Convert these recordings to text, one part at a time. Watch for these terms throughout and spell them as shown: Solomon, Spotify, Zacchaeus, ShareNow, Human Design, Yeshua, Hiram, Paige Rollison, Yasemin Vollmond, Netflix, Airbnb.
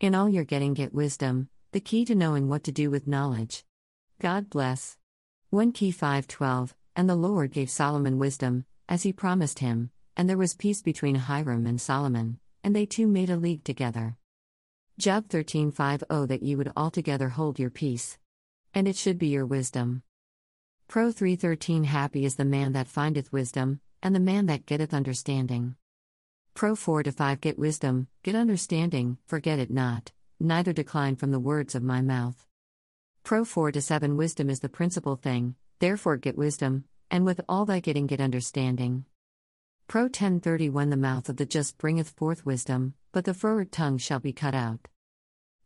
In all your getting, get wisdom, the key to knowing what to do with knowledge. God bless. 1 Kings 5:12. And the Lord gave Solomon wisdom, as he promised him, and there was peace between Hiram and Solomon, and they two made a league together. Job 13:5. That ye would altogether hold your peace. And it should be your wisdom. Pro 3:13. Happy is the man that findeth wisdom, and the man that getteth understanding. Pro 4-5. Get wisdom, get understanding, forget it not, neither decline from the words of my mouth. Pro 4-7. Wisdom is the principal thing, therefore get wisdom, and with all thy getting get understanding. Pro 10:31. The mouth of the just bringeth forth wisdom, but the froward tongue shall be cut out.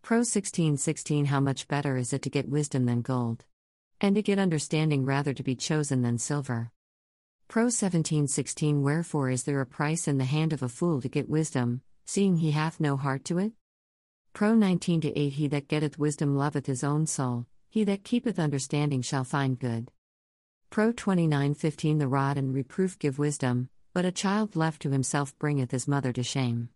Pro 16:16. How much better is it to get wisdom than gold, and to get understanding rather to be chosen than silver. Pro 17:16. Wherefore is there a price in the hand of a fool to get wisdom, seeing he hath no heart to it? Pro 19:8. He that getteth wisdom loveth his own soul, he that keepeth understanding shall find good. Pro 29:15. The rod and reproof give wisdom, but a child left to himself bringeth his mother to shame.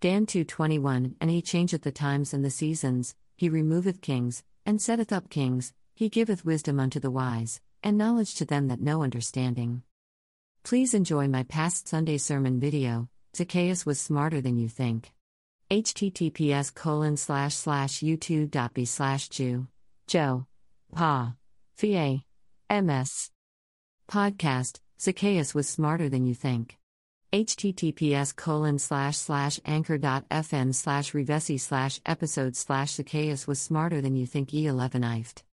Dan 2:21. And he changeth the times and the seasons, he removeth kings, and setteth up kings, he giveth wisdom unto the wise, and knowledge to them that know understanding. Please enjoy my past Sunday sermon video, Zacchaeus was smarter than you think. https://youtube.me/Jew Joe Pa Fa MS Podcast. Zacchaeus was smarter than you think. https://anchor.fm/Revesi/episode/Zacchaeus was smarter than you think e11ift.